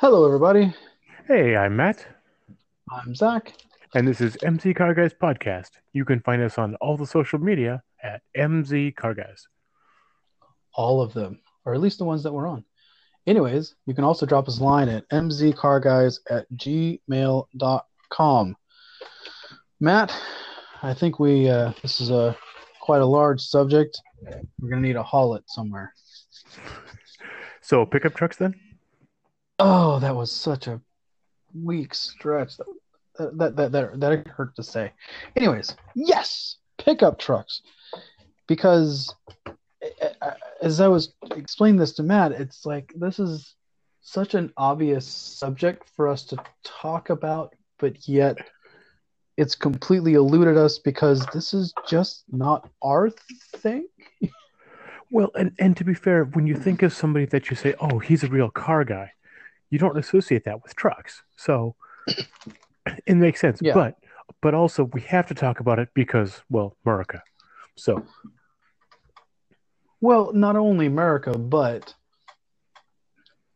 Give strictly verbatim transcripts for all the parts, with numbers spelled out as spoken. Hello, everybody. Hey, I'm Matt. I'm Zach. And this is M Z Car Guys Podcast. You can find us on all the social media at M Z Car Guys. All of them, or at least the ones that we're on. Anyways, you can also drop us a line at m z car guys at gmail dot com. Matt, I think we uh, this is a quite a large subject. We're going to need to haul it somewhere. So pickup trucks then? Oh, that was such a weak stretch. That that that that, that hurt to say. Anyways, yes, pickup trucks. Because as I was explaining this to Matt, it's like this is such an obvious subject for us to talk about, but yet it's completely eluded us because this is just not our thing. Well, and, and to be fair, when you think of somebody that you say, oh, he's a real car guy, you don't associate that with trucks. So it makes sense. Yeah. But but also we have to talk about it because, well, America. So Well, not only America, but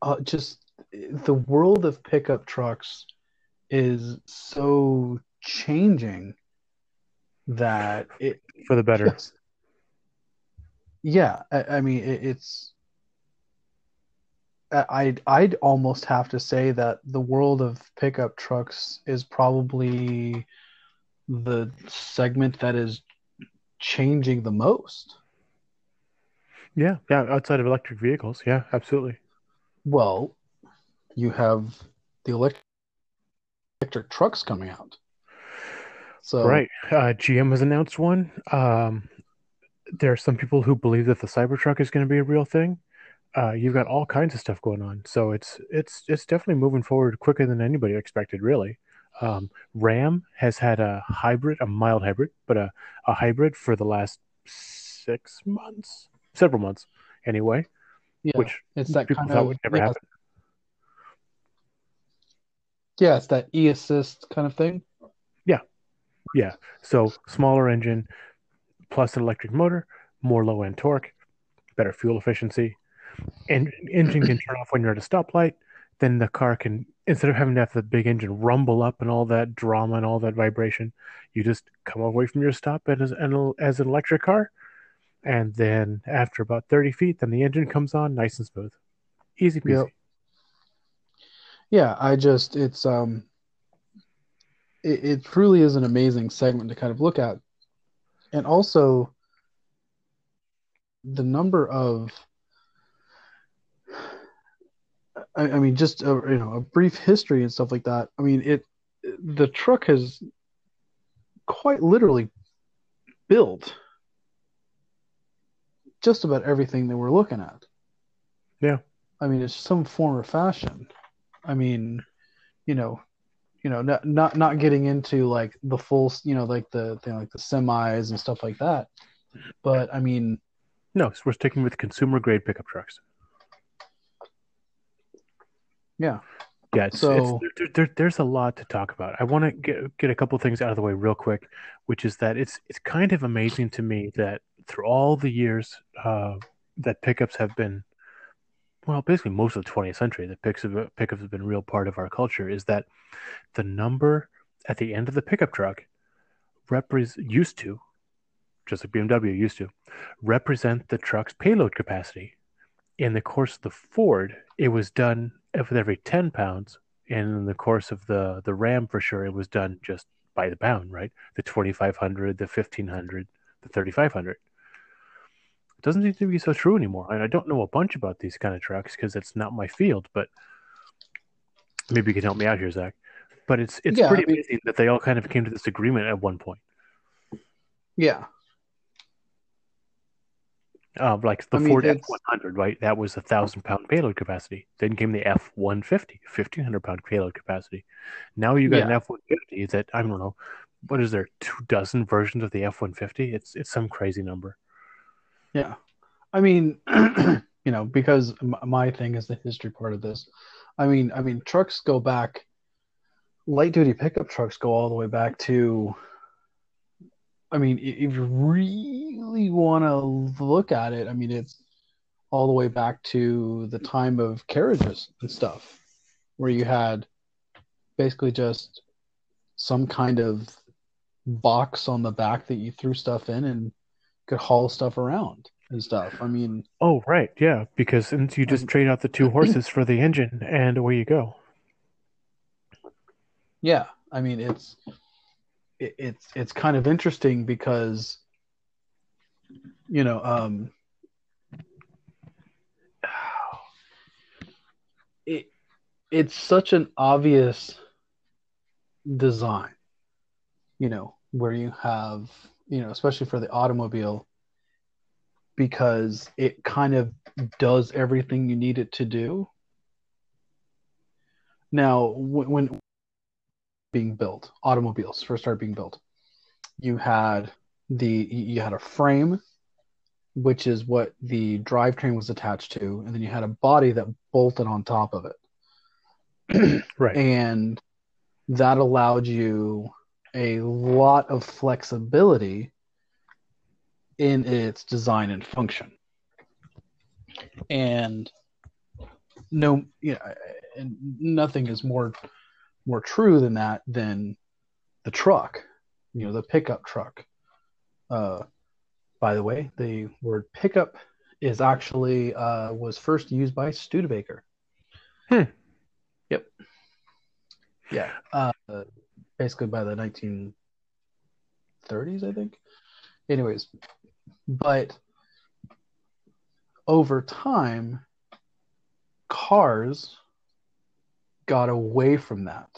uh, just the world of pickup trucks is so changing that it for the better. Just, yeah, I, I mean it, it's. I'd I'd almost have to say that the world of pickup trucks is probably the segment that is changing the most. Yeah, yeah, outside of electric vehicles. Yeah, absolutely. Well, you have the electric electric trucks coming out. So right, uh, G M has announced one. Um, there are some people who believe that the Cybertruck is going to be a real thing. Uh, you've got all kinds of stuff going on, so it's it's it's definitely moving forward quicker than anybody expected, really. Um, Ram has had a hybrid, a mild hybrid, but a, a hybrid for the last six months. Several months, anyway. Yeah, which it's that people kind thought of, would never yeah, happen. Yeah, it's that e-assist kind of thing. Yeah, yeah. So smaller engine, plus an electric motor, more low-end torque, better fuel efficiency, and engine can turn off when you're at a stoplight. Then the car can, instead of having to have the big engine rumble up and all that drama and all that vibration, you just come away from your stop as an as an electric car. And then after about thirty feet, then the engine comes on nice and smooth. Easy peasy. Yep. Yeah, I just, it's, um, it, it truly is an amazing segment to kind of look at. And also, the number of, I, I mean, just, a, you know, a brief history and stuff like that. I mean, it, the truck has quite literally built just about everything that we're looking at. Yeah. I mean, it's some form or fashion. I mean, you know, you know, not not, not getting into like the full, you know, like the thing, like the semis and stuff like that. But I mean, no, so we're sticking with consumer grade pickup trucks. Yeah. Yeah. It's, so it's, there, there, there's a lot to talk about. I want to get get a couple things out of the way real quick, which is that it's it's kind of amazing to me that through all the years uh, that pickups have been, well, basically most of the twentieth century, that pickups have been a real part of our culture, is that the number at the end of the pickup truck repre- used to, just like B M W used to, represent the truck's payload capacity. In the course of the Ford, it was done with every ten pounds. And in the course of the, the Ram, for sure, it was done just by the pound, right? The twenty-five hundred, the fifteen hundred, the thirty-five hundred. Doesn't seem to be so true anymore. And I don't know a bunch about these kind of trucks because it's not my field, but maybe you can help me out here, Zach. But it's it's yeah, pretty I mean, amazing that they all kind of came to this agreement at one point. Yeah. Uh, like the I mean, Ford it's... F one hundred, right? That was a one thousand pound payload capacity. Then came the F one fifty, fifteen hundred pound payload capacity. Now you got yeah. an F one fifty that, I don't know, what is there, two dozen versions of the F one fifty? It's it's some crazy number. Yeah. I mean, you know, because my thing is the history part of this. I mean, I mean, trucks go back, light-duty pickup trucks go all the way back to, I mean, if you really want to look at it, I mean, it's all the way back to the time of carriages and stuff, where you had basically just some kind of box on the back that you threw stuff in and could haul stuff around and stuff. I mean, oh right, yeah, because and you just um, trade out the two horses for the engine, and away you go. Yeah, I mean it's it, it's it's kind of interesting because you know um, it it's such an obvious design, you know, where you have, you know, especially for the automobile, because it kind of does everything you need it to do. Now, when, when being built, automobiles first started being built, you had the you had a frame, which is what the drivetrain was attached to, and then you had a body that bolted on top of it. Right. And that allowed you a lot of flexibility in its design and function. And no, you know, and nothing is more more true than that than the truck, you know, the pickup truck. Uh, by the way, the word pickup is actually uh, was first used by Studebaker. Hmm. Yep. Yeah. Uh, basically by the nineteen thirties, I think. Anyways, but over time, cars got away from that.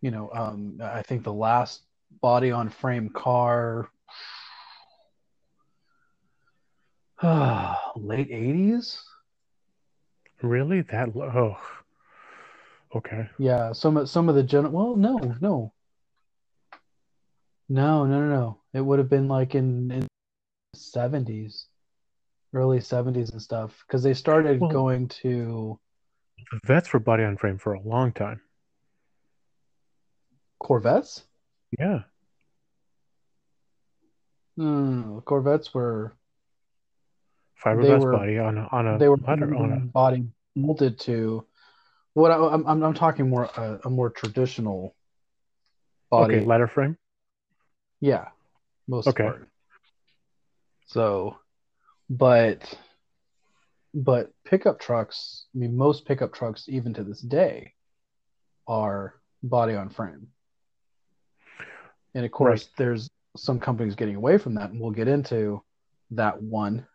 You know, um, I think the last body-on-frame car, uh, late eighties? Really? That low? Oh. Okay. Yeah, some some of the general. Well, no, no, no, no, no, no. It would have been like in, in the seventies, early seventies and stuff, because they started well, going to. Corvettes were body on frame for a long time. Corvettes? Yeah. Mm, Corvettes were. Fiberglass were, body on a on a they were letter, on a body molded to. What I, I'm I'm talking more uh, a more traditional body. Okay, ladder frame? Yeah, most okay. part. So, but but pickup trucks, I mean, most pickup trucks, even to this day, are body on frame. And of course, right. there's some companies getting away from that, and we'll get into that one.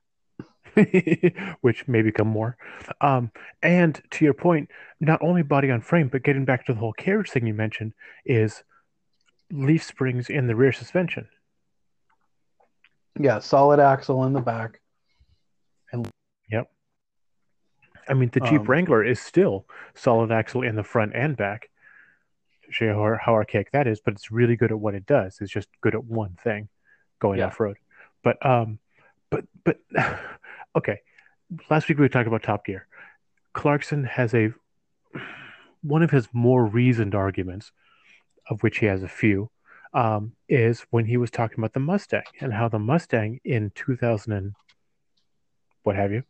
Which may become more. Um, and to your point, not only body on frame, but getting back to the whole carriage thing you mentioned, is leaf springs in the rear suspension. Yeah, solid axle in the back. And yep. I mean, the Jeep um, Wrangler is still solid axle in the front and back. To show you how, how archaic that is, but it's really good at what it does. It's just good at one thing, going yeah. off-road. But, um, but, but... Okay, last week we talked about Top Gear. Clarkson has a one of his more reasoned arguments, of which he has a few, um, is when he was talking about the Mustang and how the Mustang in two thousand and what have you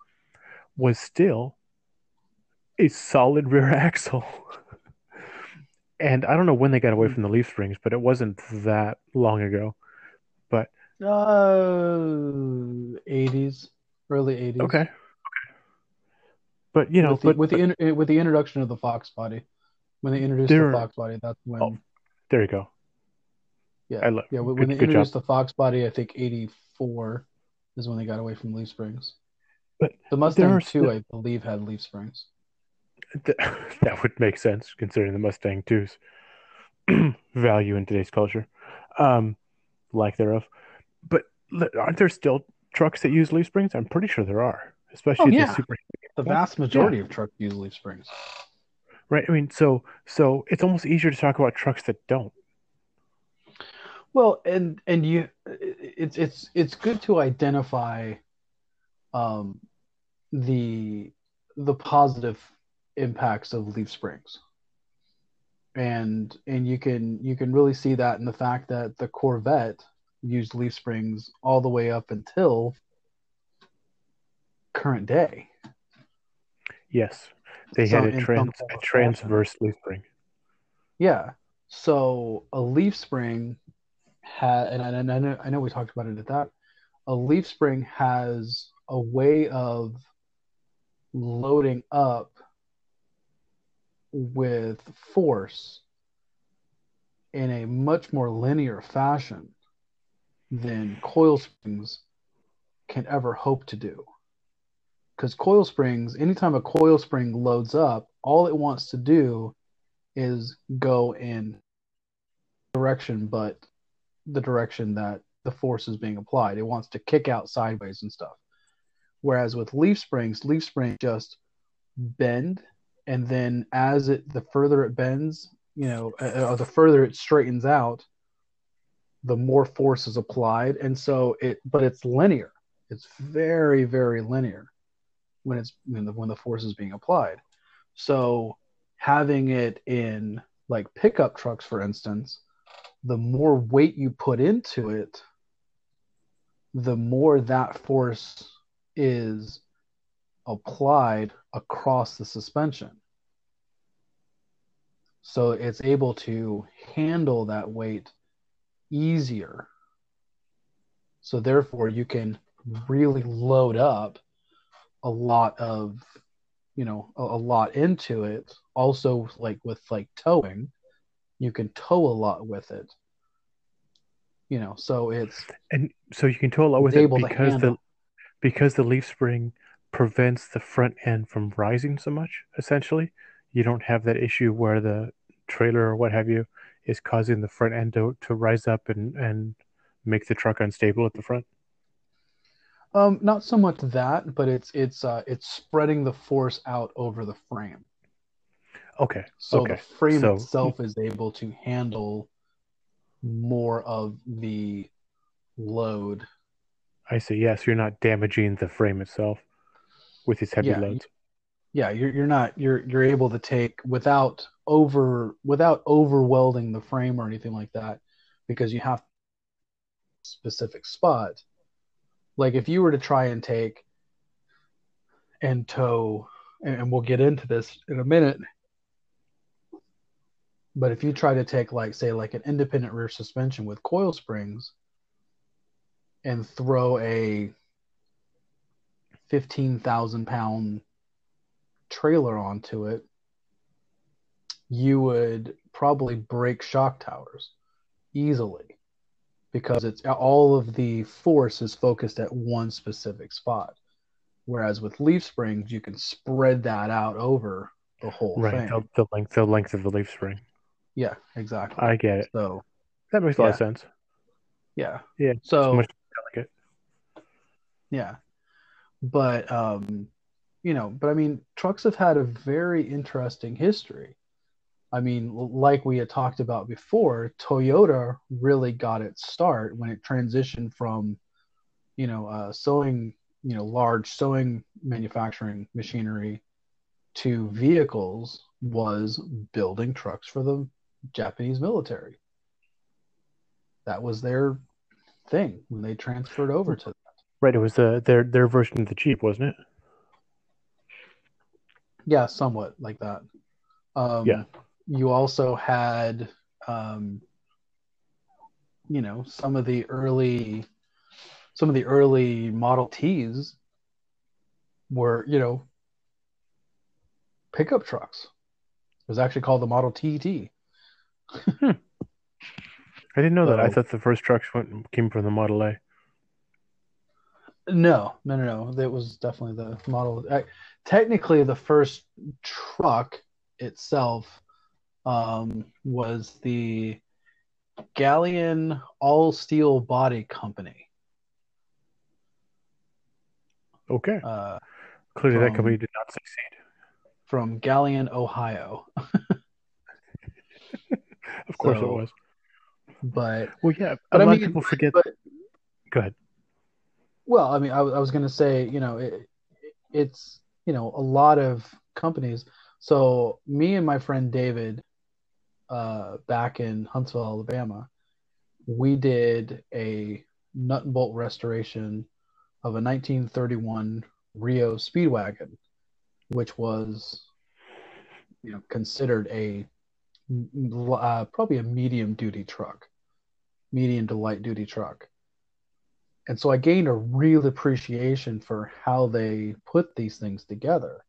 was still a solid rear axle. And I don't know when they got away from the leaf springs, but it wasn't that long ago. But uh, eighties. Early eighties. Okay. Okay. But you know, with the, but, with, the in, with the introduction of the Fox body, when they introduced the Fox body, that's when. Oh, there you go. Yeah. I love, yeah. When good, they introduced the Fox body, I think eighty-four is when they got away from leaf springs. But the Mustang two, st- I believe, had leaf springs. Th- that would make sense considering the Mustang two's value in today's culture, um, lack thereof. But aren't there still trucks that use leaf springs? I'm pretty sure there are, especially oh, yeah. the super. The vast majority yeah. of trucks use leaf springs, right? I mean, so so it's almost easier to talk about trucks that don't. Well, and and you, it's it's it's good to identify, um, the the positive impacts of leaf springs, and and you can you can really see that in the fact that the Corvette used leaf springs all the way up until current day. Yes. They so had a, trans, a transverse leaf spring. Yeah. So a leaf spring had, and, and I, know, I know we talked about it at that, a leaf spring has a way of loading up with force in a much more linear fashion than coil springs can ever hope to do. Because coil springs, anytime a coil spring loads up, all it wants to do is go in direction, but the direction that the force is being applied. It wants to kick out sideways and stuff. Whereas with leaf springs, leaf springs just bend, and then as it, the further it bends, you know, uh, the further it straightens out, the more force is applied. And so it, but it's linear. It's very, very linear when it's when the, when the force is being applied. So having it in like pickup trucks, for instance, the more weight you put into it, the more that force is applied across the suspension. So it's able to handle that weight easier. So therefore you can really load up a lot of, you know, a, a lot into it. Also like with like towing, you can tow a lot with it, you know, so it's. And so you can tow a lot with it because the, because the leaf spring prevents the front end from rising so much, essentially. You don't have that issue where the trailer or what have you is causing the front end to, to rise up and, and make the truck unstable at the front. Um, not so much that, but it's it's uh, it's spreading the force out over the frame. Okay. So okay. the frame so... itself is able to handle more of the load. I see. Yes, yeah, so you're not damaging the frame itself with these heavy yeah. loads. Yeah, you're you're not you're you're able to take without over without over welding the frame or anything like that, because you have a specific spot. Like if you were to try and take and tow, and we'll get into this in a minute, but if you try to take like say like an independent rear suspension with coil springs and throw a fifteen thousand pound trailer onto it, you would probably break shock towers easily, because it's all of the force is focused at one specific spot. Whereas with leaf springs, you can spread that out over the whole right, thing. Right, the length, the length of the leaf spring. Yeah, exactly. I get it. So that makes a yeah. lot of sense. Yeah. Yeah. So much delicate. Yeah, but um. You know, but I mean, trucks have had a very interesting history. I mean, like we had talked about before, Toyota really got its start when it transitioned from, you know, uh, sewing, you know, large sewing manufacturing machinery to vehicles, was building trucks for the Japanese military. That was their thing when they transferred over to that. Right. It was the, their, their version of the Jeep, wasn't it? Yeah, somewhat like that. Um, yeah. You also had, um, you know, some of the early, some of the early Model Ts were, you know, pickup trucks. It was actually called the Model T T. I didn't know so, that. I thought the first trucks went came from the Model A. No, no, no, no. It was definitely the Model. I, Technically, the first truck itself um, was the Galleon All Steel Body Company. Okay. Uh, Clearly, from, that company did not succeed. From Galleon, Ohio. Of course, so, it was. But well, yeah. But a I lot mean, of people forget. But, Go ahead. Well, I mean, I, I was going to say, you know, it, it, it's. you know, a lot of companies. So me and my friend David, uh, back in Huntsville, Alabama, we did a nut and bolt restoration of a nineteen thirty-one Rio Speedwagon, which was you know, considered a uh, probably a medium duty truck, medium to light duty truck. And so I gained a real appreciation for how they put these things together.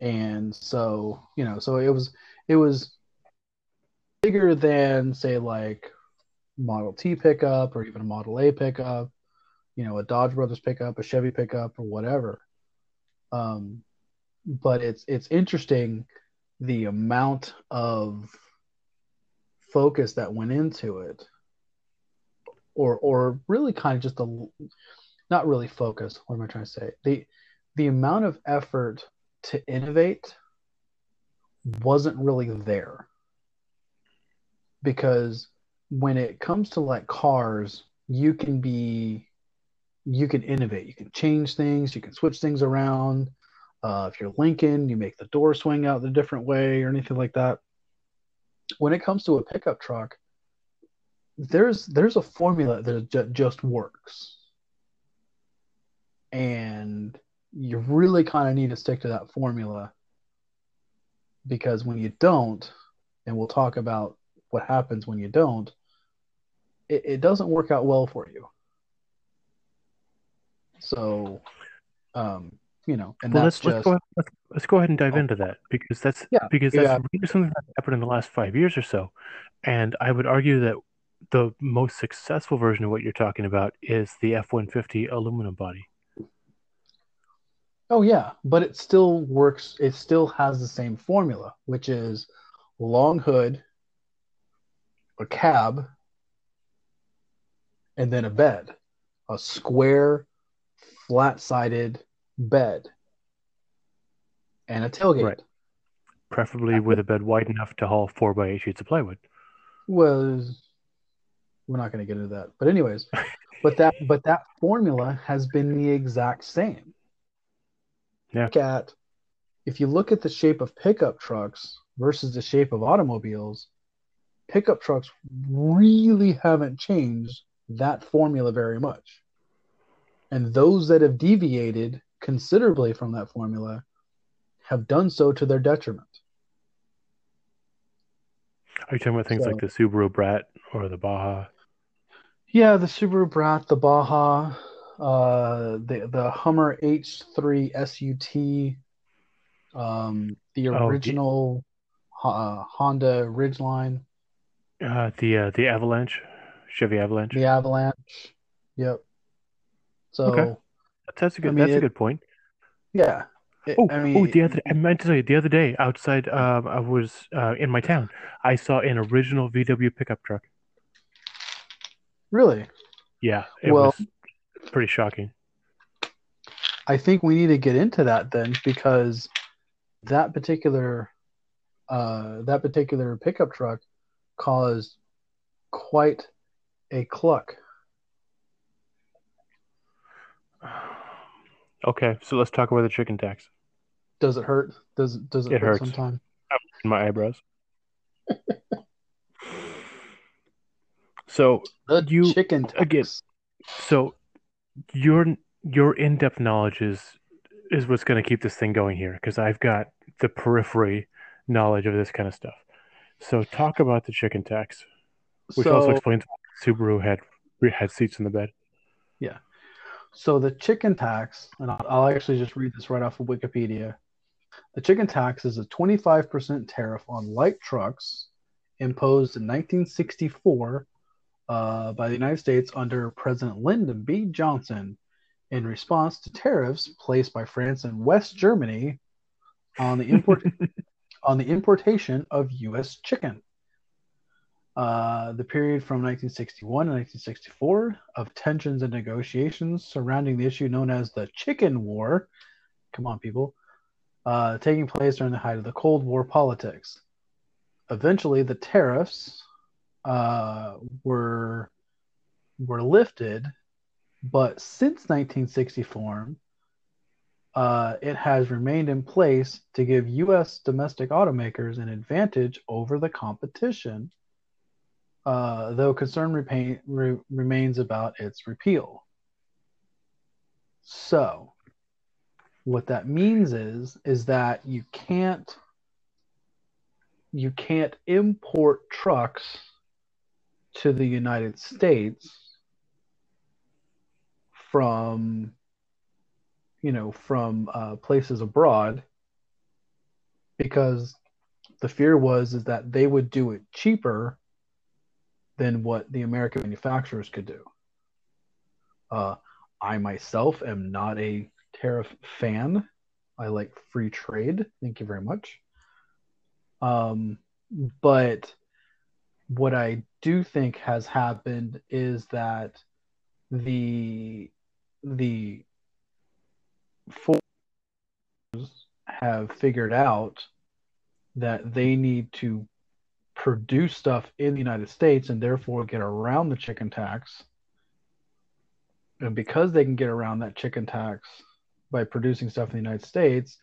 And so, you know, so it was, it was bigger than, say, like Model T pickup or even a Model A pickup, you know, a Dodge Brothers pickup, a Chevy pickup, or whatever. Um, but it's, it's interesting the amount of focus that went into it. Or, or really kind of just a, not really focused. What am I trying to say? The, the amount of effort to innovate wasn't really there, because when it comes to like cars, you can be, you can innovate, you can change things, you can switch things around. Uh, if you're Lincoln, you make the door swing out the different way or anything like that. When it comes to a pickup truck, there's there's a formula that ju- just works, and you really kind of need to stick to that formula, because when you don't, and we'll talk about what happens when you don't, it, it doesn't work out well for you. So, um, you know, and well, that's let's, just let's go, let's, let's go ahead and dive oh. into that, because that's yeah, because that's yeah. really something that happened in the last five years or so, and I would argue that the most successful version of what you're talking about is the F one fifty aluminum body. Oh yeah, but it still works. It still has the same formula, which is long hood, a cab, and then a bed, a square, flat-sided bed, and a tailgate. Right. Preferably yeah. with a bed wide enough to haul four by eight sheets of plywood. Well, we're not going to get into that, but anyways, but that but that formula has been the exact same. Yeah. Look at, if you look at the shape of pickup trucks versus the shape of automobiles, pickup trucks really haven't changed that formula very much, and those that have deviated considerably from that formula have done so to their detriment. Are you talking about things so, like the Subaru Brat or the Baja? Yeah, the Subaru Brat, the Baja, uh, the the Hummer H three S U T, um, the original oh, the, uh, Honda Ridgeline, uh, the uh, the Avalanche, Chevy Avalanche, the Avalanche. Yep. So okay. that's a good I mean, that's it, a good point. Yeah. It, oh, I mean, oh, the other I meant to say the other day outside. Um, I was uh, in my town. I saw an original V W pickup truck. Really? Yeah. It well, was pretty shocking. I think we need to get into that then, because that particular uh, that particular pickup truck caused quite a cluck. Okay, so let's talk about the chicken tax. Does it hurt? Does does it, it hurt sometimes? My eyebrows. So the you chicken tax. Again, so your your in-depth knowledge is is what's going to keep this thing going here, because I've got the periphery knowledge of this kind of stuff. So talk about the chicken tax, which so, also explains why Subaru had had seats in the bed. Yeah. So the chicken tax, and I'll, I'll actually just read this right off of Wikipedia. The chicken tax is a twenty-five percent tariff on light trucks imposed in nineteen sixty-four uh, by the United States under President Lyndon B. Johnson in response to tariffs placed by France and West Germany on the import on the importation of U S chicken. Uh, the period from nineteen sixty-one to nineteen sixty-four of tensions and negotiations surrounding the issue known as the Chicken War, come on people, uh, taking place during the height of the Cold War politics. Eventually, the tariffs uh, were were lifted, but since nineteen sixty-four, uh, it has remained in place to give U S domestic automakers an advantage over the competition. Uh, though concern repain, re, remains about its repeal. So, what that means is, is that you can't you can't import trucks to the United States from, you know, from uh, places abroad, because the fear was is that they would do it cheaper than what the American manufacturers could do. Uh, I myself am not a tariff fan. I like free trade. Thank you very much. Um, but what I do think has happened is that the the Ford have figured out that they need to produce stuff in the United States and therefore get around the chicken tax. And because they can get around that chicken tax by producing stuff in the United States,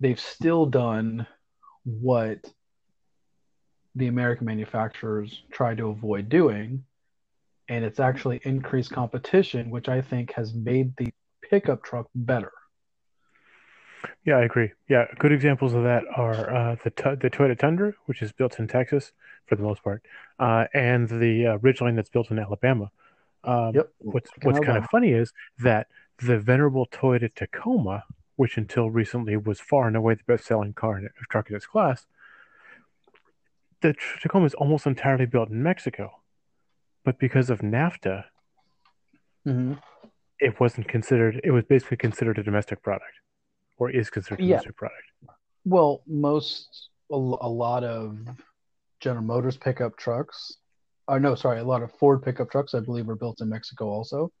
they've still done what the American manufacturers try to avoid doing. And it's actually increased competition, which I think has made the pickup truck better. Yeah, I agree. Yeah, good examples of that are uh, the t- the Toyota Tundra, which is built in Texas for the most part, uh, and the uh, Ridgeline that's built in Alabama. Um, yep. What's What's kind of funny is that the venerable Toyota Tacoma, which until recently was far and away the best-selling car in, truck in its class, the Tacoma is almost entirely built in Mexico, but because of NAFTA, mm-hmm. it wasn't considered. It was basically considered a domestic product, or is considered a yeah. domestic product. Well, most a, a lot of General Motors pickup trucks, or no, sorry, a lot of Ford pickup trucks, I believe, are built in Mexico also.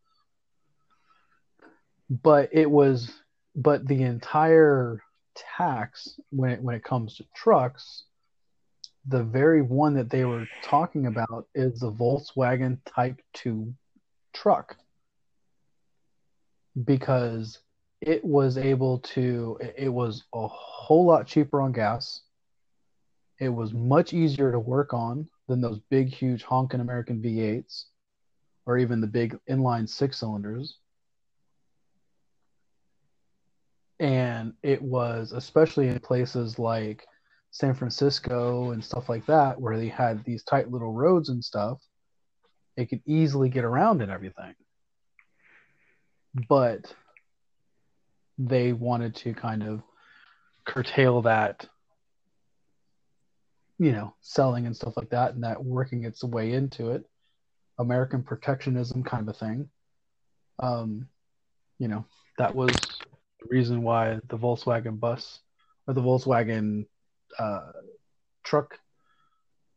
But it was, but the entire tax when it, when it comes to trucks, the very one that they were talking about is the Volkswagen Type two truck, because it was able to, it was a whole lot cheaper on gas. It was much easier to work on than those big, huge honking American V eights or even the big inline six cylinders. And it was, especially in places like San Francisco and stuff like that, where they had these tight little roads and stuff, they could easily get around and everything. But they wanted to kind of curtail that, you know, selling and stuff like that, and that working its way into it. American protectionism kind of thing. Um, you know, that was the reason why the Volkswagen bus or the Volkswagen Uh, truck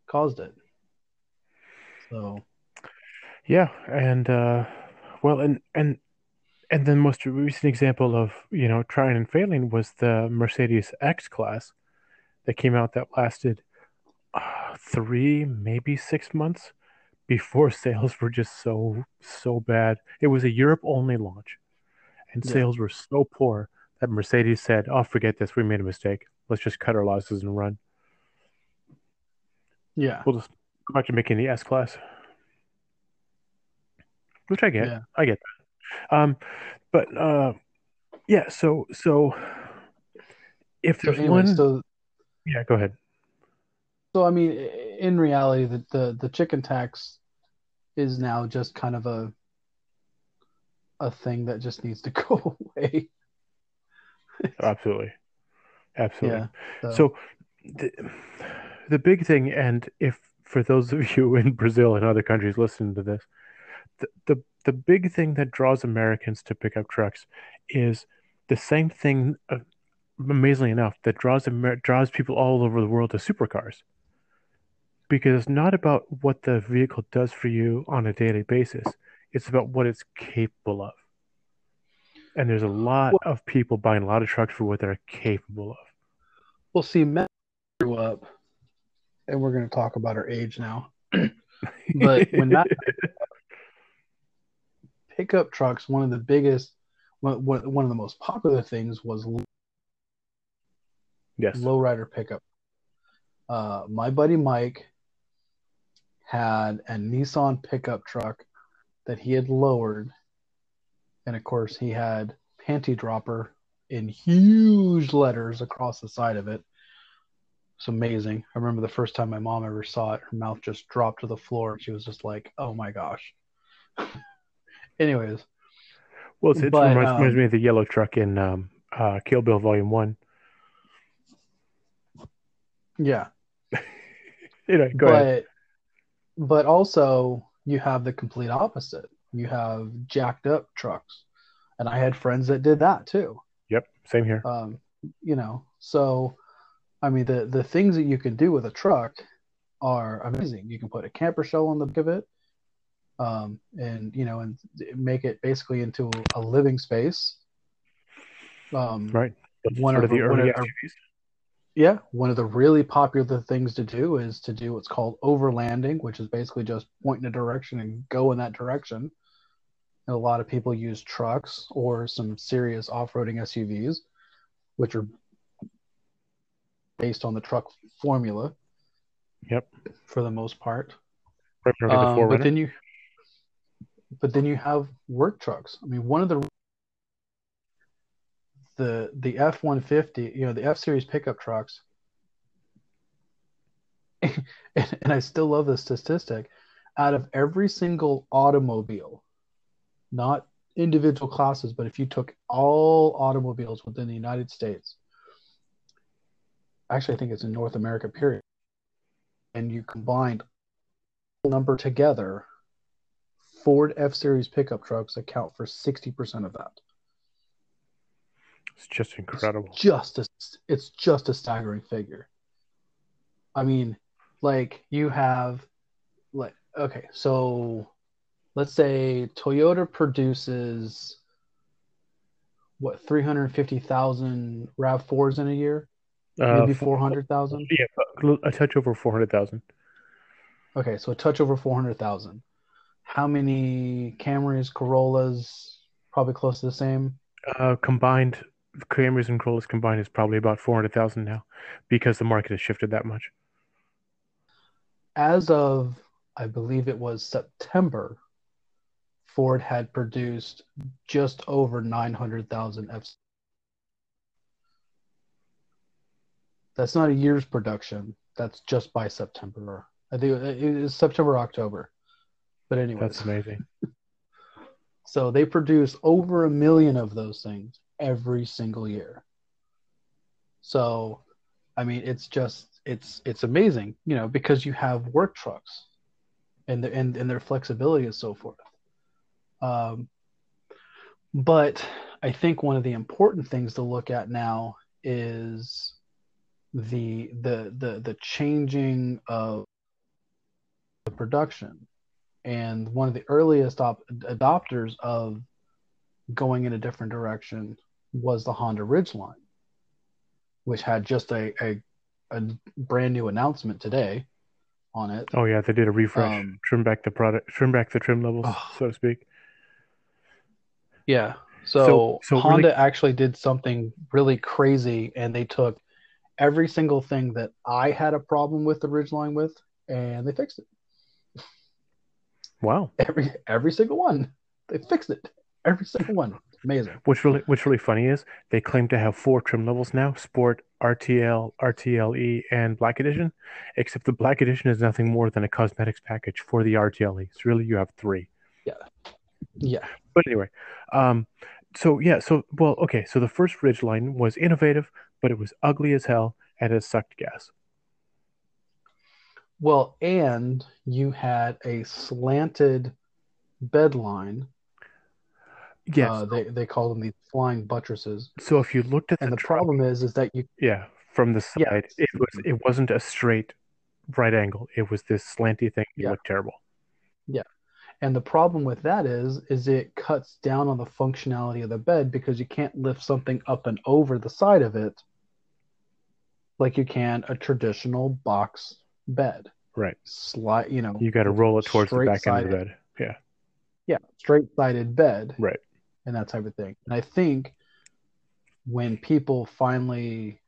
caused it. So, yeah, and uh, well, and and and then most recent example of, you know, trying and failing was the Mercedes X-Class that came out that lasted uh, three, maybe six months before sales were just so so bad. It was a Europe only launch, and yeah. sales were so poor that Mercedes said, "Oh, forget this. We made a mistake. Let's just cut our losses and run." Yeah. We'll just go back to making the S-Class. Which I get. Yeah. I get that. Um, but, uh, yeah, so so if there's so anyway, one... So, yeah, go ahead. So, I mean, in reality, the, the, the chicken tax is now just kind of a a thing that just needs to go away. Absolutely. Absolutely. Yeah, so so the, the big thing, and if for those of you in Brazil and other countries listening to this, the, the, the big thing that draws Americans to pickup trucks is the same thing, uh, amazingly enough, that draws Amer- draws people all over the world to supercars. Because it's not about what the vehicle does for you on a daily basis. It's about what it's capable of. And there's a lot well, of people buying a lot of trucks for what they're capable of. Well, see, Matt grew up, and we're going to talk about her age now. But when Matt pickup trucks, one of the biggest, one, one of the most popular things was yes. lowrider pickup. Uh, my buddy Mike had a Nissan pickup truck that he had lowered. And, of course, he had panty dropper in huge letters across the side of it. It's amazing. I remember the first time my mom ever saw it, her mouth just dropped to the floor, and she was just like, oh my gosh. Anyways. Well, it's, it but, reminds, um, reminds me of the yellow truck in um, uh, Kill Bill Volume one. Yeah. Anyway, go but, ahead. But also, you have the complete opposite. You have jacked up trucks. And I had friends that did that too. Yep, same here. Um, you know, so... I mean, the, the things that you can do with a truck are amazing. You can put a camper shell on the back of it, um, and, you know, and make it basically into a living space. Um, right. One of, of the early one of, Yeah. One of the really popular things to do is to do what's called overlanding, which is basically just point in a direction and go in that direction. And a lot of people use trucks or some serious off-roading S U Vs, which are based on the truck formula. Yep. For the most part. Right, um, the but then you but then you have work trucks. I mean, one of the the the F one fifty, you know, the F-Series pickup trucks, and, and I still love this statistic, out of every single automobile, not individual classes, but if you took all automobiles within the United States, actually, I think it's in North America, period, and you combined the number together, Ford F-Series pickup trucks account for sixty percent of that. It's just incredible. It's just, a, it's just a staggering figure. I mean, like, you have, like, okay, so let's say Toyota produces, what, three hundred fifty thousand RAV fours in a year? Maybe uh, four hundred thousand? Yeah, a touch over four hundred thousand. Okay, so a touch over four hundred thousand. How many Camrys, Corollas, probably close to the same? Uh, combined, Camrys and Corollas combined is probably about four hundred thousand now because the market has shifted that much. As of, I believe it was September, Ford had produced just over nine hundred thousand F. That's not a year's production. That's just by September. I think it is September, October. But anyway. That's amazing. So they produce over a million of those things every single year. So, I mean, it's just, it's it's amazing, you know, because you have work trucks and the, and, and their flexibility and so forth. Um, but I think one of the important things to look at now is the the the the changing of the production. And one of the earliest op- adopters of going in a different direction was the Honda Ridgeline, which had just a a, a brand new announcement today on it. Oh yeah, they did a refresh, um, trim back the product, trim back the trim levels, oh, so to speak. Yeah. So, so, so Honda really... actually did something really crazy, and they took every single thing that I had a problem with the Ridgeline with, and they fixed it. Wow. Every every single one. They fixed it. Every single one. Amazing. What's really what's really funny is they claim to have four trim levels now, Sport, R T L, R T L E, and Black Edition, except the Black Edition is nothing more than a cosmetics package for the R T L E. So really you have three. Yeah. Yeah. But anyway, um, so yeah, so, well, okay, so the first Ridgeline was innovative, but it was ugly as hell and it sucked gas. Well, and you had a slanted bedline. Yes, uh, they they call them the flying buttresses. So if you looked at and the, the truck, problem is is that you yeah from the side yeah. it was it wasn't a straight right angle. It was this slanty thing. It yeah. looked terrible. Yeah, and the problem with that is is it cuts down on the functionality of the bed because you can't lift something up and over the side of it like you can a traditional box bed. Right. Slide, you know. You got to roll it towards the back end of the bed. Yeah. Yeah, straight-sided bed. Right. And that type of thing. And I think when people finally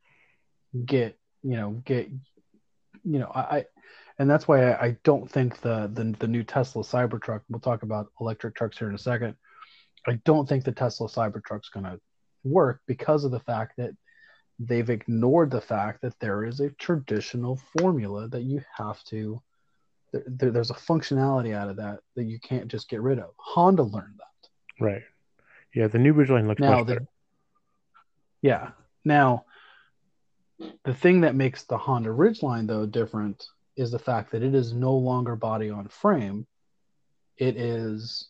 get, you know, get, you know, I, I and that's why I, I don't think the, the the new Tesla Cybertruck, we'll talk about electric trucks here in a second, I don't think the Tesla Cybertruck's going to work because of the fact that they've ignored the fact that there is a traditional formula that you have to there, there, there's a functionality out of that that you can't just get rid of. Honda learned that. Right. Yeah, the new Ridgeline looks now much the, better. Yeah. Now, the thing that makes the Honda Ridgeline, though, different is the fact that it is no longer body on frame. It is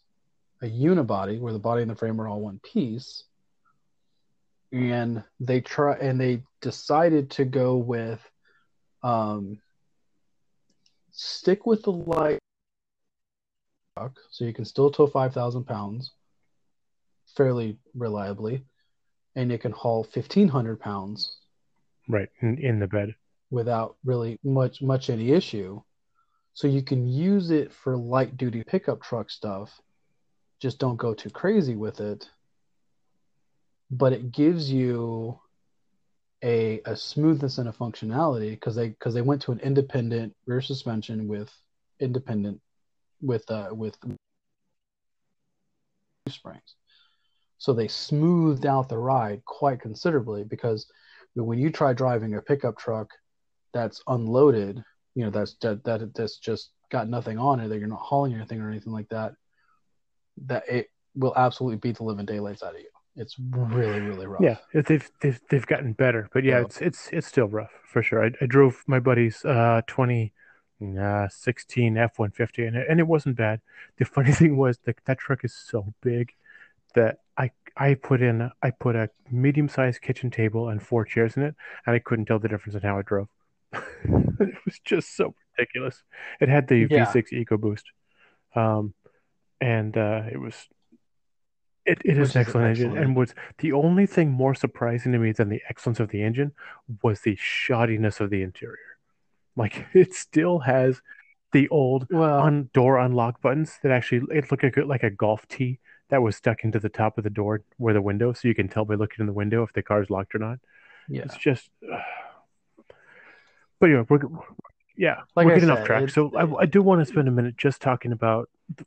a unibody where the body and the frame are all one piece. And they try, and they decided to go with, um, stick with the light truck, so you can still tow five thousand pounds fairly reliably, and it can haul fifteen hundred pounds. Right, in, in the bed. Without really much, much any issue. So you can use it for light duty pickup truck stuff. Just don't go too crazy with it. But it gives you a a smoothness and a functionality because they because they went to an independent rear suspension with independent with uh with springs, so they smoothed out the ride quite considerably. Because when you try driving a pickup truck that's unloaded, you know that's that, that that's just got nothing on it, that you're not hauling anything or anything like that, that it will absolutely beat the living daylights out of you. It's really, really rough. Yeah, they've they've they've gotten better, but yeah, it's it's it's still rough for sure. I, I drove my buddy's uh twenty sixteen F one fifty, and it, and it wasn't bad. The funny thing was that that truck is so big that I I put in I put a medium sized kitchen table and four chairs in it, and I couldn't tell the difference in how I drove. It was just so ridiculous. It had the yeah. V six EcoBoost, um, and uh, it was. It, it is an excellent engine, and was the only thing more surprising to me than the excellence of the engine was the shoddiness of the interior. Like, it still has the old well, un- door unlock buttons that actually it looked like a, like a golf tee that was stuck into the top of the door where the window, so you can tell by looking in the window if the car's locked or not. Yeah, it's just. Uh... But anyway, we're yeah, like we're getting said, off track. It, so it, I, I do want to spend a minute just talking about. The,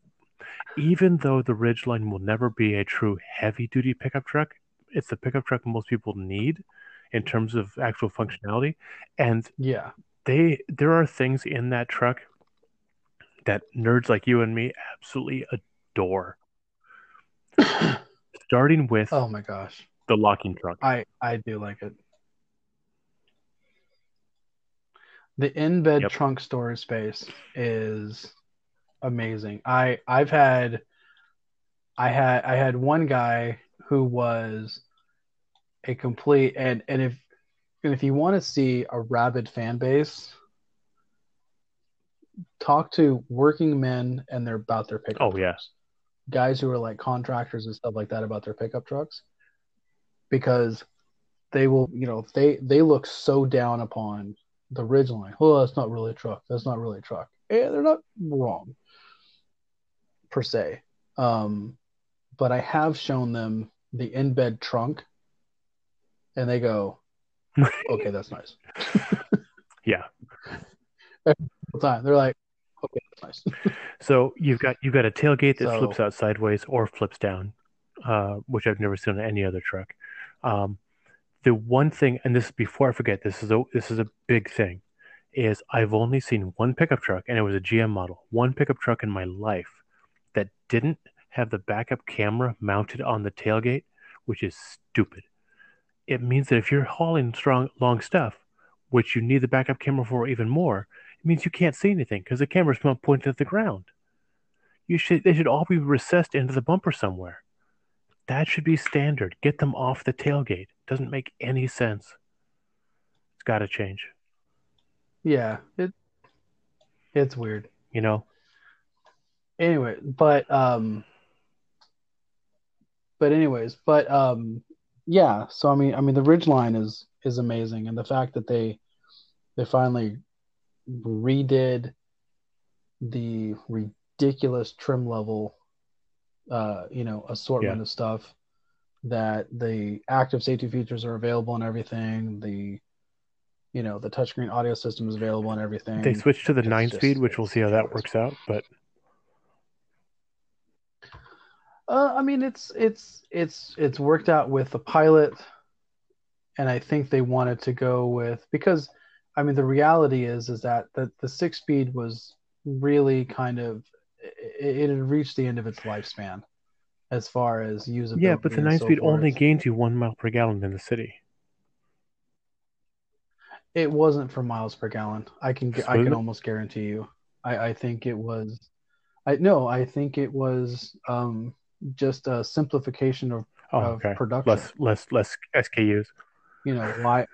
Even though the Ridgeline will never be a true heavy-duty pickup truck, it's the pickup truck most people need in terms of actual functionality. And yeah, they there are things in that truck that nerds like you and me absolutely adore. Starting with oh my gosh, the locking truck. I, I do like it. The in-bed yep. trunk storage space is. Amazing. I I've had I had I had one guy who was a complete and and if and if you want to see a rabid fan base, talk to working men and they're about their pickup trucks. Oh yes. Yeah. Guys who are like contractors and stuff like that about their pickup trucks, because they will, you know, they they look so down upon the Ridgeline. Oh, that's not really a truck. That's not really a truck. Yeah, they're not wrong. Per se, um, but I have shown them the in-bed trunk, and they go, "Okay, that's nice." Yeah, every time they're like, "Okay, that's nice." So you've got you've got a tailgate that so, flips out sideways or flips down, uh, which I've never seen on any other truck. Um, the one thing, and this before I forget, this is a this is a big thing, is I've only seen one pickup truck, and it was a G M model. One pickup truck in my life that didn't have the backup camera mounted on the tailgate, which is stupid. It means that if you're hauling strong, long stuff, which you need the backup camera for even more, it means you can't see anything because the camera's not pointed at the ground. You should they should all be recessed into the bumper somewhere. That should be standard. Get them off the tailgate. Doesn't make any sense. It's got to change. Yeah, it it's weird, you know. Anyway, but um, but anyways, but um, yeah. So I mean, I mean, the Ridgeline is is amazing, and the fact that they they finally redid the ridiculous trim level, uh, you know, assortment yeah. of stuff, that the active safety features are available and everything. The you know, the touchscreen audio system is available and everything. They switched to the nine-speed, which we'll see how that works out, but. Uh, I mean, it's it's it's it's worked out with the Pilot, And I think they wanted to go with, because I mean, the reality is, is that the, the six speed was really kind of, it, it had reached the end of its lifespan as far as usability. Yeah, but the nine so speed only as... gained you one mile per gallon in the city. It wasn't for miles per gallon. I can, I can almost guarantee you. I, I think it was, I no, I think it was um, just a simplification of, oh, of okay. production. Less, less, less S K Us. You know, why,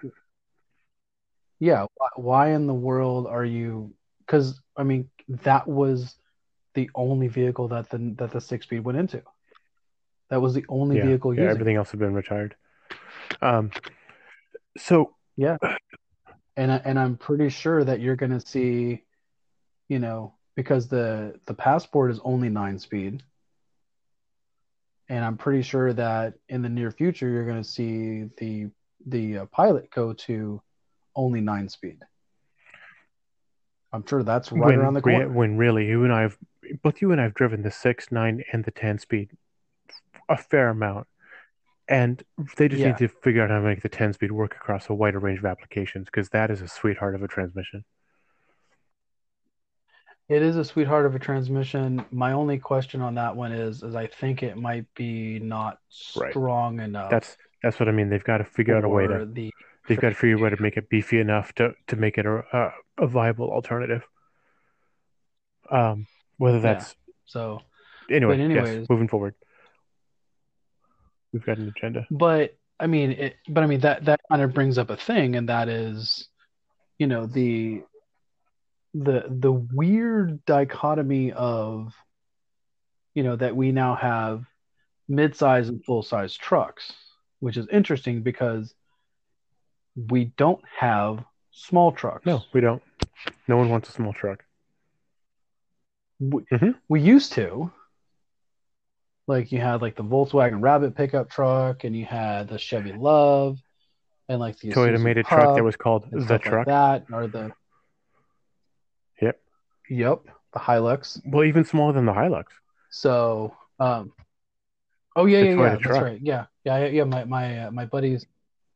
yeah, why, why in the world are you, because, I mean, that was the only vehicle that the that the six-speed went into. That was the only yeah, vehicle yeah, using. Everything else had been retired. Um, so. Yeah. And, and I'm pretty sure that you're going to see, you know, because the, the Passport is only nine-speed. And I'm pretty sure that in the near future, you're going to see the the uh, Pilot go to only nine speed. I'm sure that's right when, around the corner. When really, you and I have, both you and I have driven the six, nine, and the ten speed a fair amount. And they just yeah. need to figure out how to make the ten speed work across a wider range of applications, because that is a sweetheart of a transmission. It is a sweetheart of a transmission. My only question on that one is, is I think it might be not strong right. enough. That's That's what I mean. They've got to figure out a way to. The they've got to figure out a way to make it beefy enough to, to make it a a, a viable alternative. Um, whether that's yeah, so. Anyway, but anyways, yes, moving forward, we've got an agenda. But I mean, it, but I mean that that kind of brings up a thing, and that is, you know, the the the weird dichotomy of, you know, that we now have midsize and full size trucks. Which is interesting because we don't have small trucks. No, we don't. No one wants a small truck. We, mm-hmm. we used to. Like, you had, like, the Volkswagen Rabbit pickup truck, and you had the Chevy Love, and, like, the Toyota made a truck that was called The Truck. Like that, or the... Yep. Yep, the Hilux. Well, even smaller than the Hilux. So, um... Oh yeah, yeah, yeah. That's right. Yeah, yeah, yeah. My my uh, my buddies,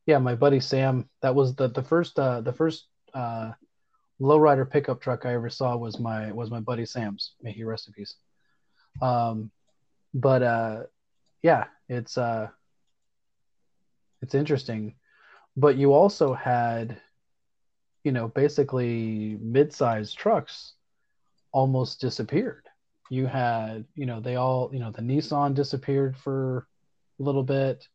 yeah, my buddy Sam. That was the the first uh, the first uh, lowrider pickup truck I ever saw was my was my buddy Sam's. May he rest in peace. Um, but uh, yeah, it's uh, it's interesting. But you also had, you know, basically mid-sized trucks almost disappeared. You had, you know, they all, you know, the Nissan disappeared for a little bit.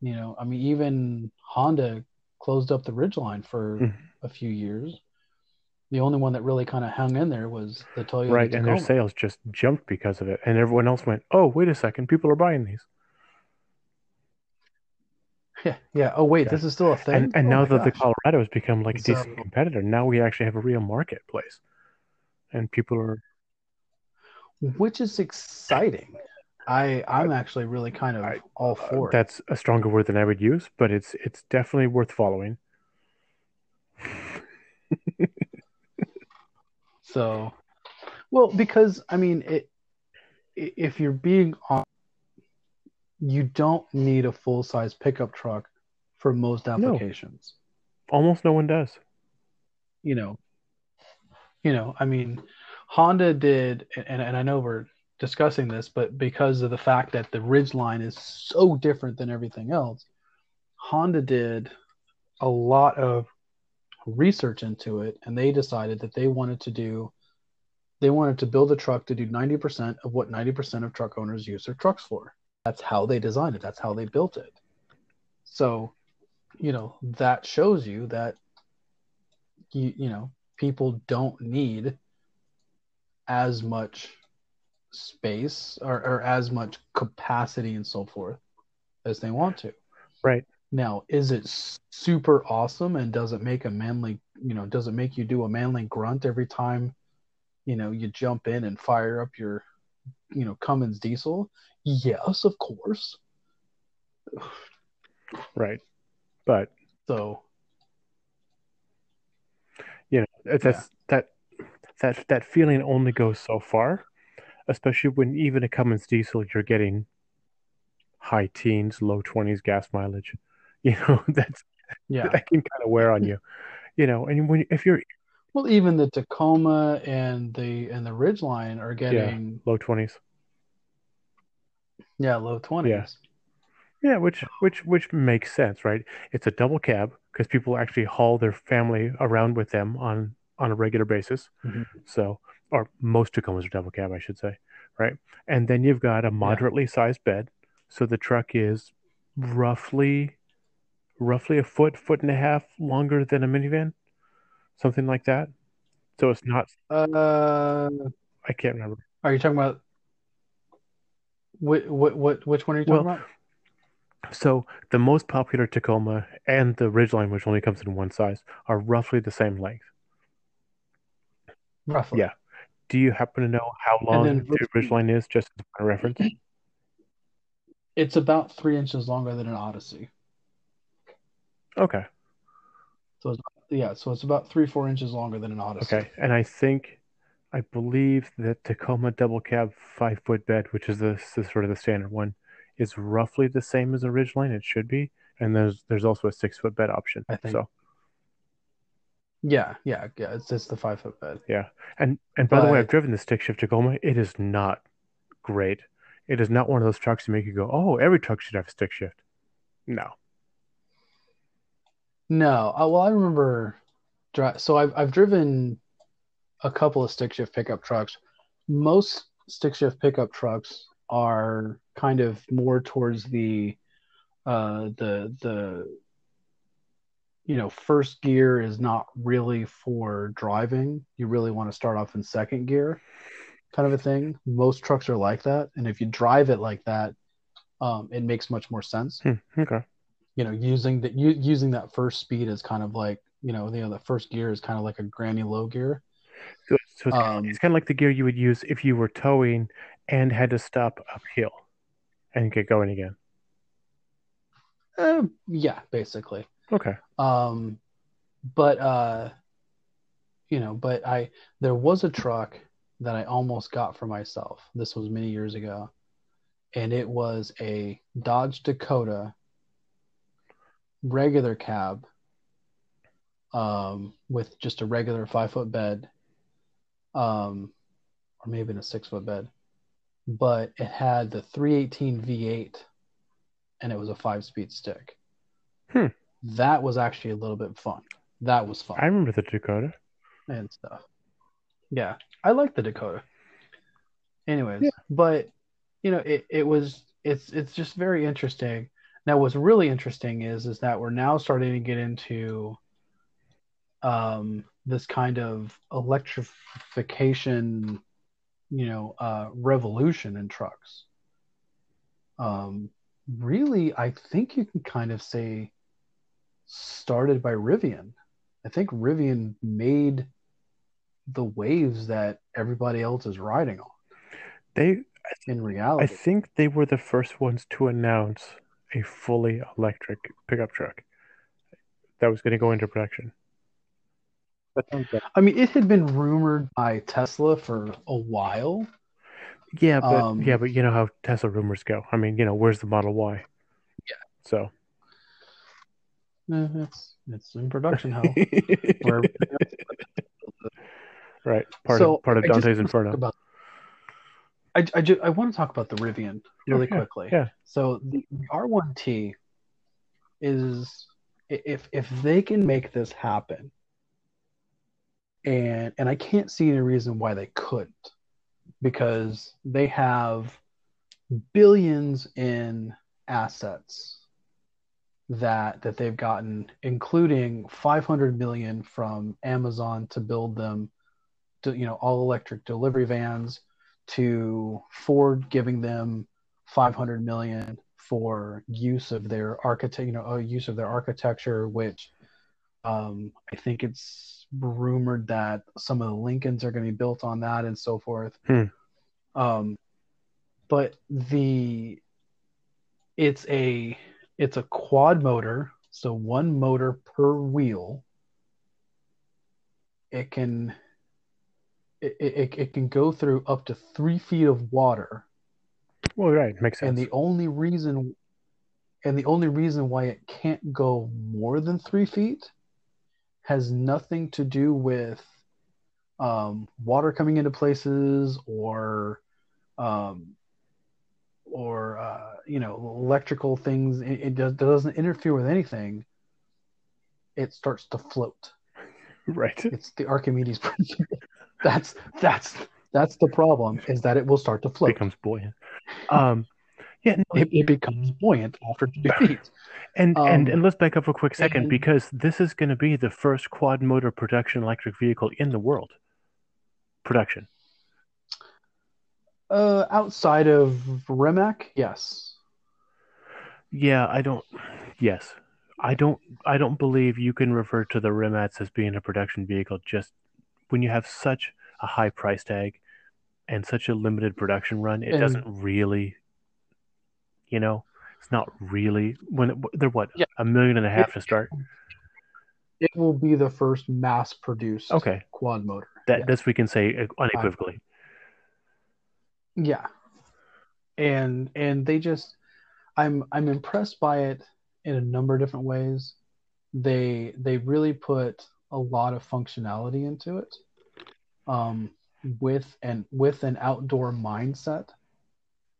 You know, I mean, even Honda closed up the Ridgeline for mm. a few years. The only one that really kind of hung in there was the Toyota Right, Tacoma. And their sales just jumped because of it. And everyone else went, oh, wait a second, people are buying these. Yeah, yeah. Oh, wait, okay. This is still a thing? And, and oh now that gosh. the Colorado has become like a so, decent competitor, now we actually have a real marketplace. And people are... Which is exciting. I, I'm actually really kind of I, all for it. That's a stronger word than I would use, but it's it's definitely worth following. So, well, because, I mean, it, if you're being honest, you don't need a full-size pickup truck for most applications. No. Almost no one does. You know, you know, I mean... Honda did, and, and I know we're discussing this, but because of the fact that the Ridgeline is so different than everything else, Honda did a lot of research into it, and they decided that they wanted to do, they wanted to build a truck to do ninety percent of what ninety percent of truck owners use their trucks for. That's how they designed it. That's how they built it. So, you know, that shows you that, you, you know, people don't need as much space or, or as much capacity and so forth as they want to. Right. Now, is it super awesome and does it make a manly, you know, does it make you do a manly grunt every time, you know, you jump in and fire up your, you know, Cummins diesel? Yes, of course. Right. But. So. You know, that's, yeah. that, That that feeling only goes so far, especially when even a Cummins diesel, you're getting high teens, low twenties gas mileage. you know, that's yeah. that can kind of wear on you, you know. And when if you're well, even the Tacoma and the and the Ridgeline are getting yeah, low twenties. Yeah, low twenties. Yeah. Yeah, which which which makes sense, right? It's a double cab because people actually haul their family around with them on, on a regular basis. Mm-hmm. So, or most Tacomas are double cab, I should say, right? And then you've got a moderately yeah. sized bed, so the truck is roughly roughly a foot, foot and a half longer than a minivan, something like that. So it's not. Uh, I can't remember. Are you talking about what what what which one are you talking well, about? So the most popular Tacoma and the Ridgeline, which only comes in one size, are roughly the same length. Roughly. Yeah. Do you happen to know how long then, the Ridgeline is, just as a reference? It's about three inches longer than an Odyssey. Okay. So yeah, so it's about three, four inches longer than an Odyssey. Okay, and I think, I believe that Tacoma double cab five foot bed, which is the, the sort of the standard one, is roughly the same as a Ridgeline. It should be, and there's there's also a six foot bed option. I think so. Yeah, yeah, yeah. It's it's the five foot bed. Yeah, and and by but... the way, I've driven the stick shift Tacoma. It is not great. It is not one of those trucks that make you go, "Oh, every truck should have a stick shift." No. No. I, well, I remember. Dri- so I've I've driven a couple of stick shift pickup trucks. Most stick shift pickup trucks are kind of more towards the uh the the you know first gear is not really for driving. You really want to start off in second gear, kind of a thing. Most trucks are like that, and if you drive it like that, um it makes much more sense. Hmm, okay. You know, using that u- using that first speed is kind of like, you know, you know the first gear is kind of like a granny low gear. So, so it's, um, it's kind of like the gear you would use if you were towing and had to stop uphill and get going again. Uh, yeah, basically. Okay. Um, but uh, you know, but I there was a truck that I almost got for myself. This was many years ago, and it was a Dodge Dakota regular cab, um, with just a regular five foot bed, um, or maybe in a six foot bed. But it had the three eighteen V eight, and it was a five-speed stick. Hmm. That was actually a little bit fun. That was fun. I remember the Dakota. And stuff. Yeah, I like the Dakota. Anyways, yeah. But, you know, it, it was, it's it's just very interesting. Now, what's really interesting is, is that we're now starting to get into um, this kind of electrification, you know, uh, revolution in trucks. Um, really, I think you can kind of say started by Rivian. I think Rivian made the waves that everybody else is riding on. They, in reality, I think they were the first ones to announce a fully electric pickup truck that was going to go into production. I mean, it had been rumored by Tesla for a while. Yeah, but um, yeah, but you know how Tesla rumors go. I mean, you know, where's the Model Y? Yeah. So. It's it's in production hell. Where, right. Part so of part of Dante's Inferno. About, I I, just, I want to talk about the Rivian really yeah, quickly. Yeah. So the, the R one T is, if if they can make this happen. And and I can't see any reason why they couldn't, because they have billions in assets that that they've gotten, including five hundred million dollars from Amazon to build them, to, you know, all electric delivery vans, to Ford giving them five hundred million dollars for use of their architect, you know, use of their architecture, which um, I think it's rumored that some of the Lincolns are going to be built on that and so forth. Hmm. Um, but the it's a it's a quad motor, so one motor per wheel. It can it it, it can go through up to three feet of water. Well, right, makes sense. And the only reason And the only reason why it can't go more than three feet has nothing to do with um, water coming into places or, um, or uh, you know, electrical things. It, it, does, it doesn't interfere with anything. It starts to float. Right. It's the Archimedes principle. That's that's that's the problem, is that it will start to float. It becomes buoyant. Um, yeah, no, it, it becomes buoyant after two feet. And, um, and and let's back up for a quick second, and, because this is going to be the first quad motor production electric vehicle in the world. Production. Uh, outside of Rimac, yes. Yeah, I don't. Yes. I don't I don't believe you can refer to the Rimats as being a production vehicle, just when you have such a high price tag and such a limited production run. It and, doesn't really, you know, it's not really when it, they're what yeah. a million and a half it, to start. It will be the first mass produced okay. quad motor. That yeah. this we can say unequivocally. Um, yeah. And and they just I'm I'm impressed by it in a number of different ways. They they really put a lot of functionality into it, um, with and with an outdoor mindset.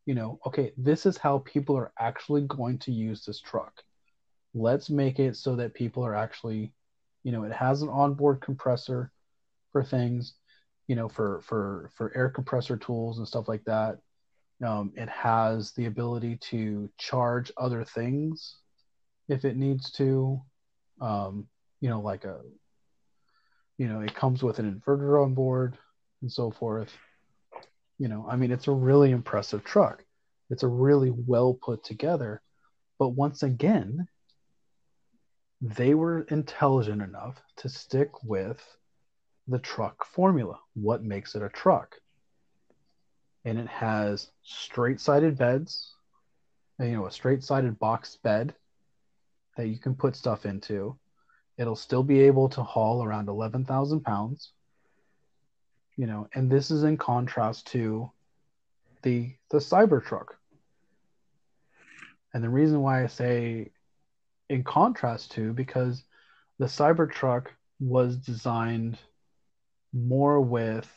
You know, okay, this is how people are actually going to use this truck. Let's make it so that people are actually, you know, it has an onboard compressor for things, you know, for for for air compressor tools and stuff like that. Um, it has the ability to charge other things if it needs to, um, you know, like a, you know, it comes with an inverter on board and so forth. You know, I mean, it's a really impressive truck. It's a really well put together. But once again, they were intelligent enough to stick with the truck formula. What makes it a truck? And it has straight-sided beds, and, you know, a straight-sided box bed that you can put stuff into. It'll still be able to haul around eleven thousand pounds, you know, and this is in contrast to the the Cybertruck. And the reason why I say in contrast to, because the Cybertruck was designed more with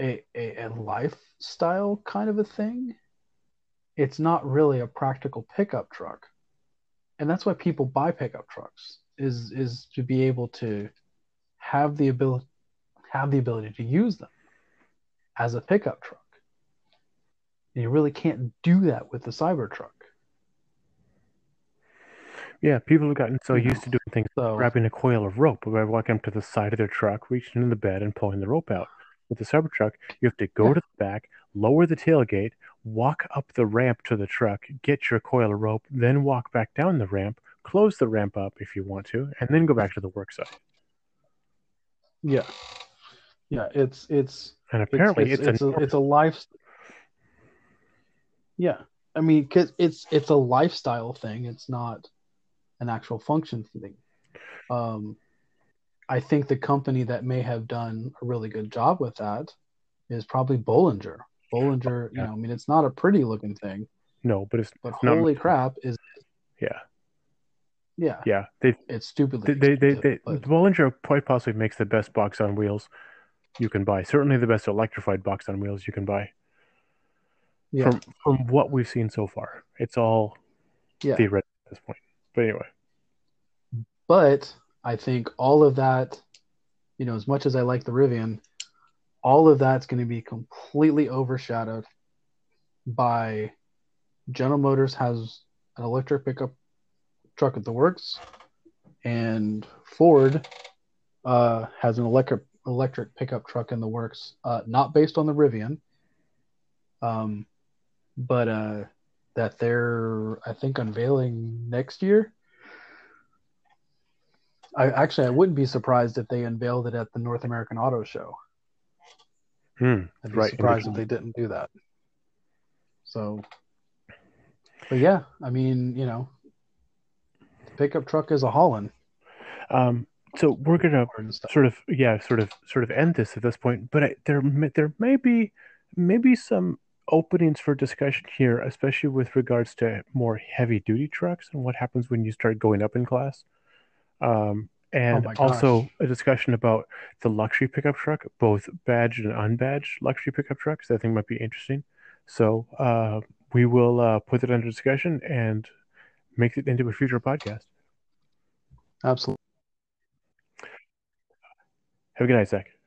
a, a, a lifestyle kind of a thing. It's not really a practical pickup truck. And that's why people buy pickup trucks, is is to be able to have the ability have the ability to use them as a pickup truck. And you really can't do that with the Cybertruck. Yeah, people have gotten so used to doing things, so, grabbing a coil of rope by walking up to the side of their truck, reaching into the bed, and pulling the rope out. With the Cybertruck, you have to go yeah. to the back, lower the tailgate, walk up the ramp to the truck, get your coil of rope, then walk back down the ramp, close the ramp up if you want to, and then go back to the work site. Yeah. Yeah, it's it's and apparently it's it's, it's, it's, a, it's a life Yeah. I mean, because it's it's a lifestyle thing. It's not an actual function thing. Um I think the company that may have done a really good job with that is probably Bollinger. Bollinger, yeah. you know, I mean, it's not a pretty looking thing. No, but it's but it's holy not, crap, is yeah, yeah, yeah. They it's stupidly they they they but... Bollinger quite possibly makes the best box on wheels you can buy. Certainly the best electrified box on wheels you can buy. Yeah. From from what we've seen so far, it's all yeah. theoretical at this point. But anyway, but I think all of that, you know, as much as I like the Rivian, all of that's going to be completely overshadowed by General Motors has an electric pickup truck at the works, and Ford uh, has an electric electric pickup truck in the works, uh, not based on the Rivian, um, but uh, that they're, I think, unveiling next year. I actually, I wouldn't be surprised if they unveiled it at the North American Auto Show. Hmm, I'd be right. surprised if they didn't do that. So, but yeah, I mean, you know, the pickup truck is a Holland. Um, so we're gonna sort of, yeah, sort of, sort of end this at this point. But I, there, there may be, maybe some openings for discussion here, especially with regards to more heavy-duty trucks and what happens when you start going up in class. Um, and oh also a discussion about the luxury pickup truck, both badged and unbadged luxury pickup trucks. I think might be interesting. So uh, we will uh, put it under discussion and make it into a future podcast. Absolutely. Have a good night, Zach.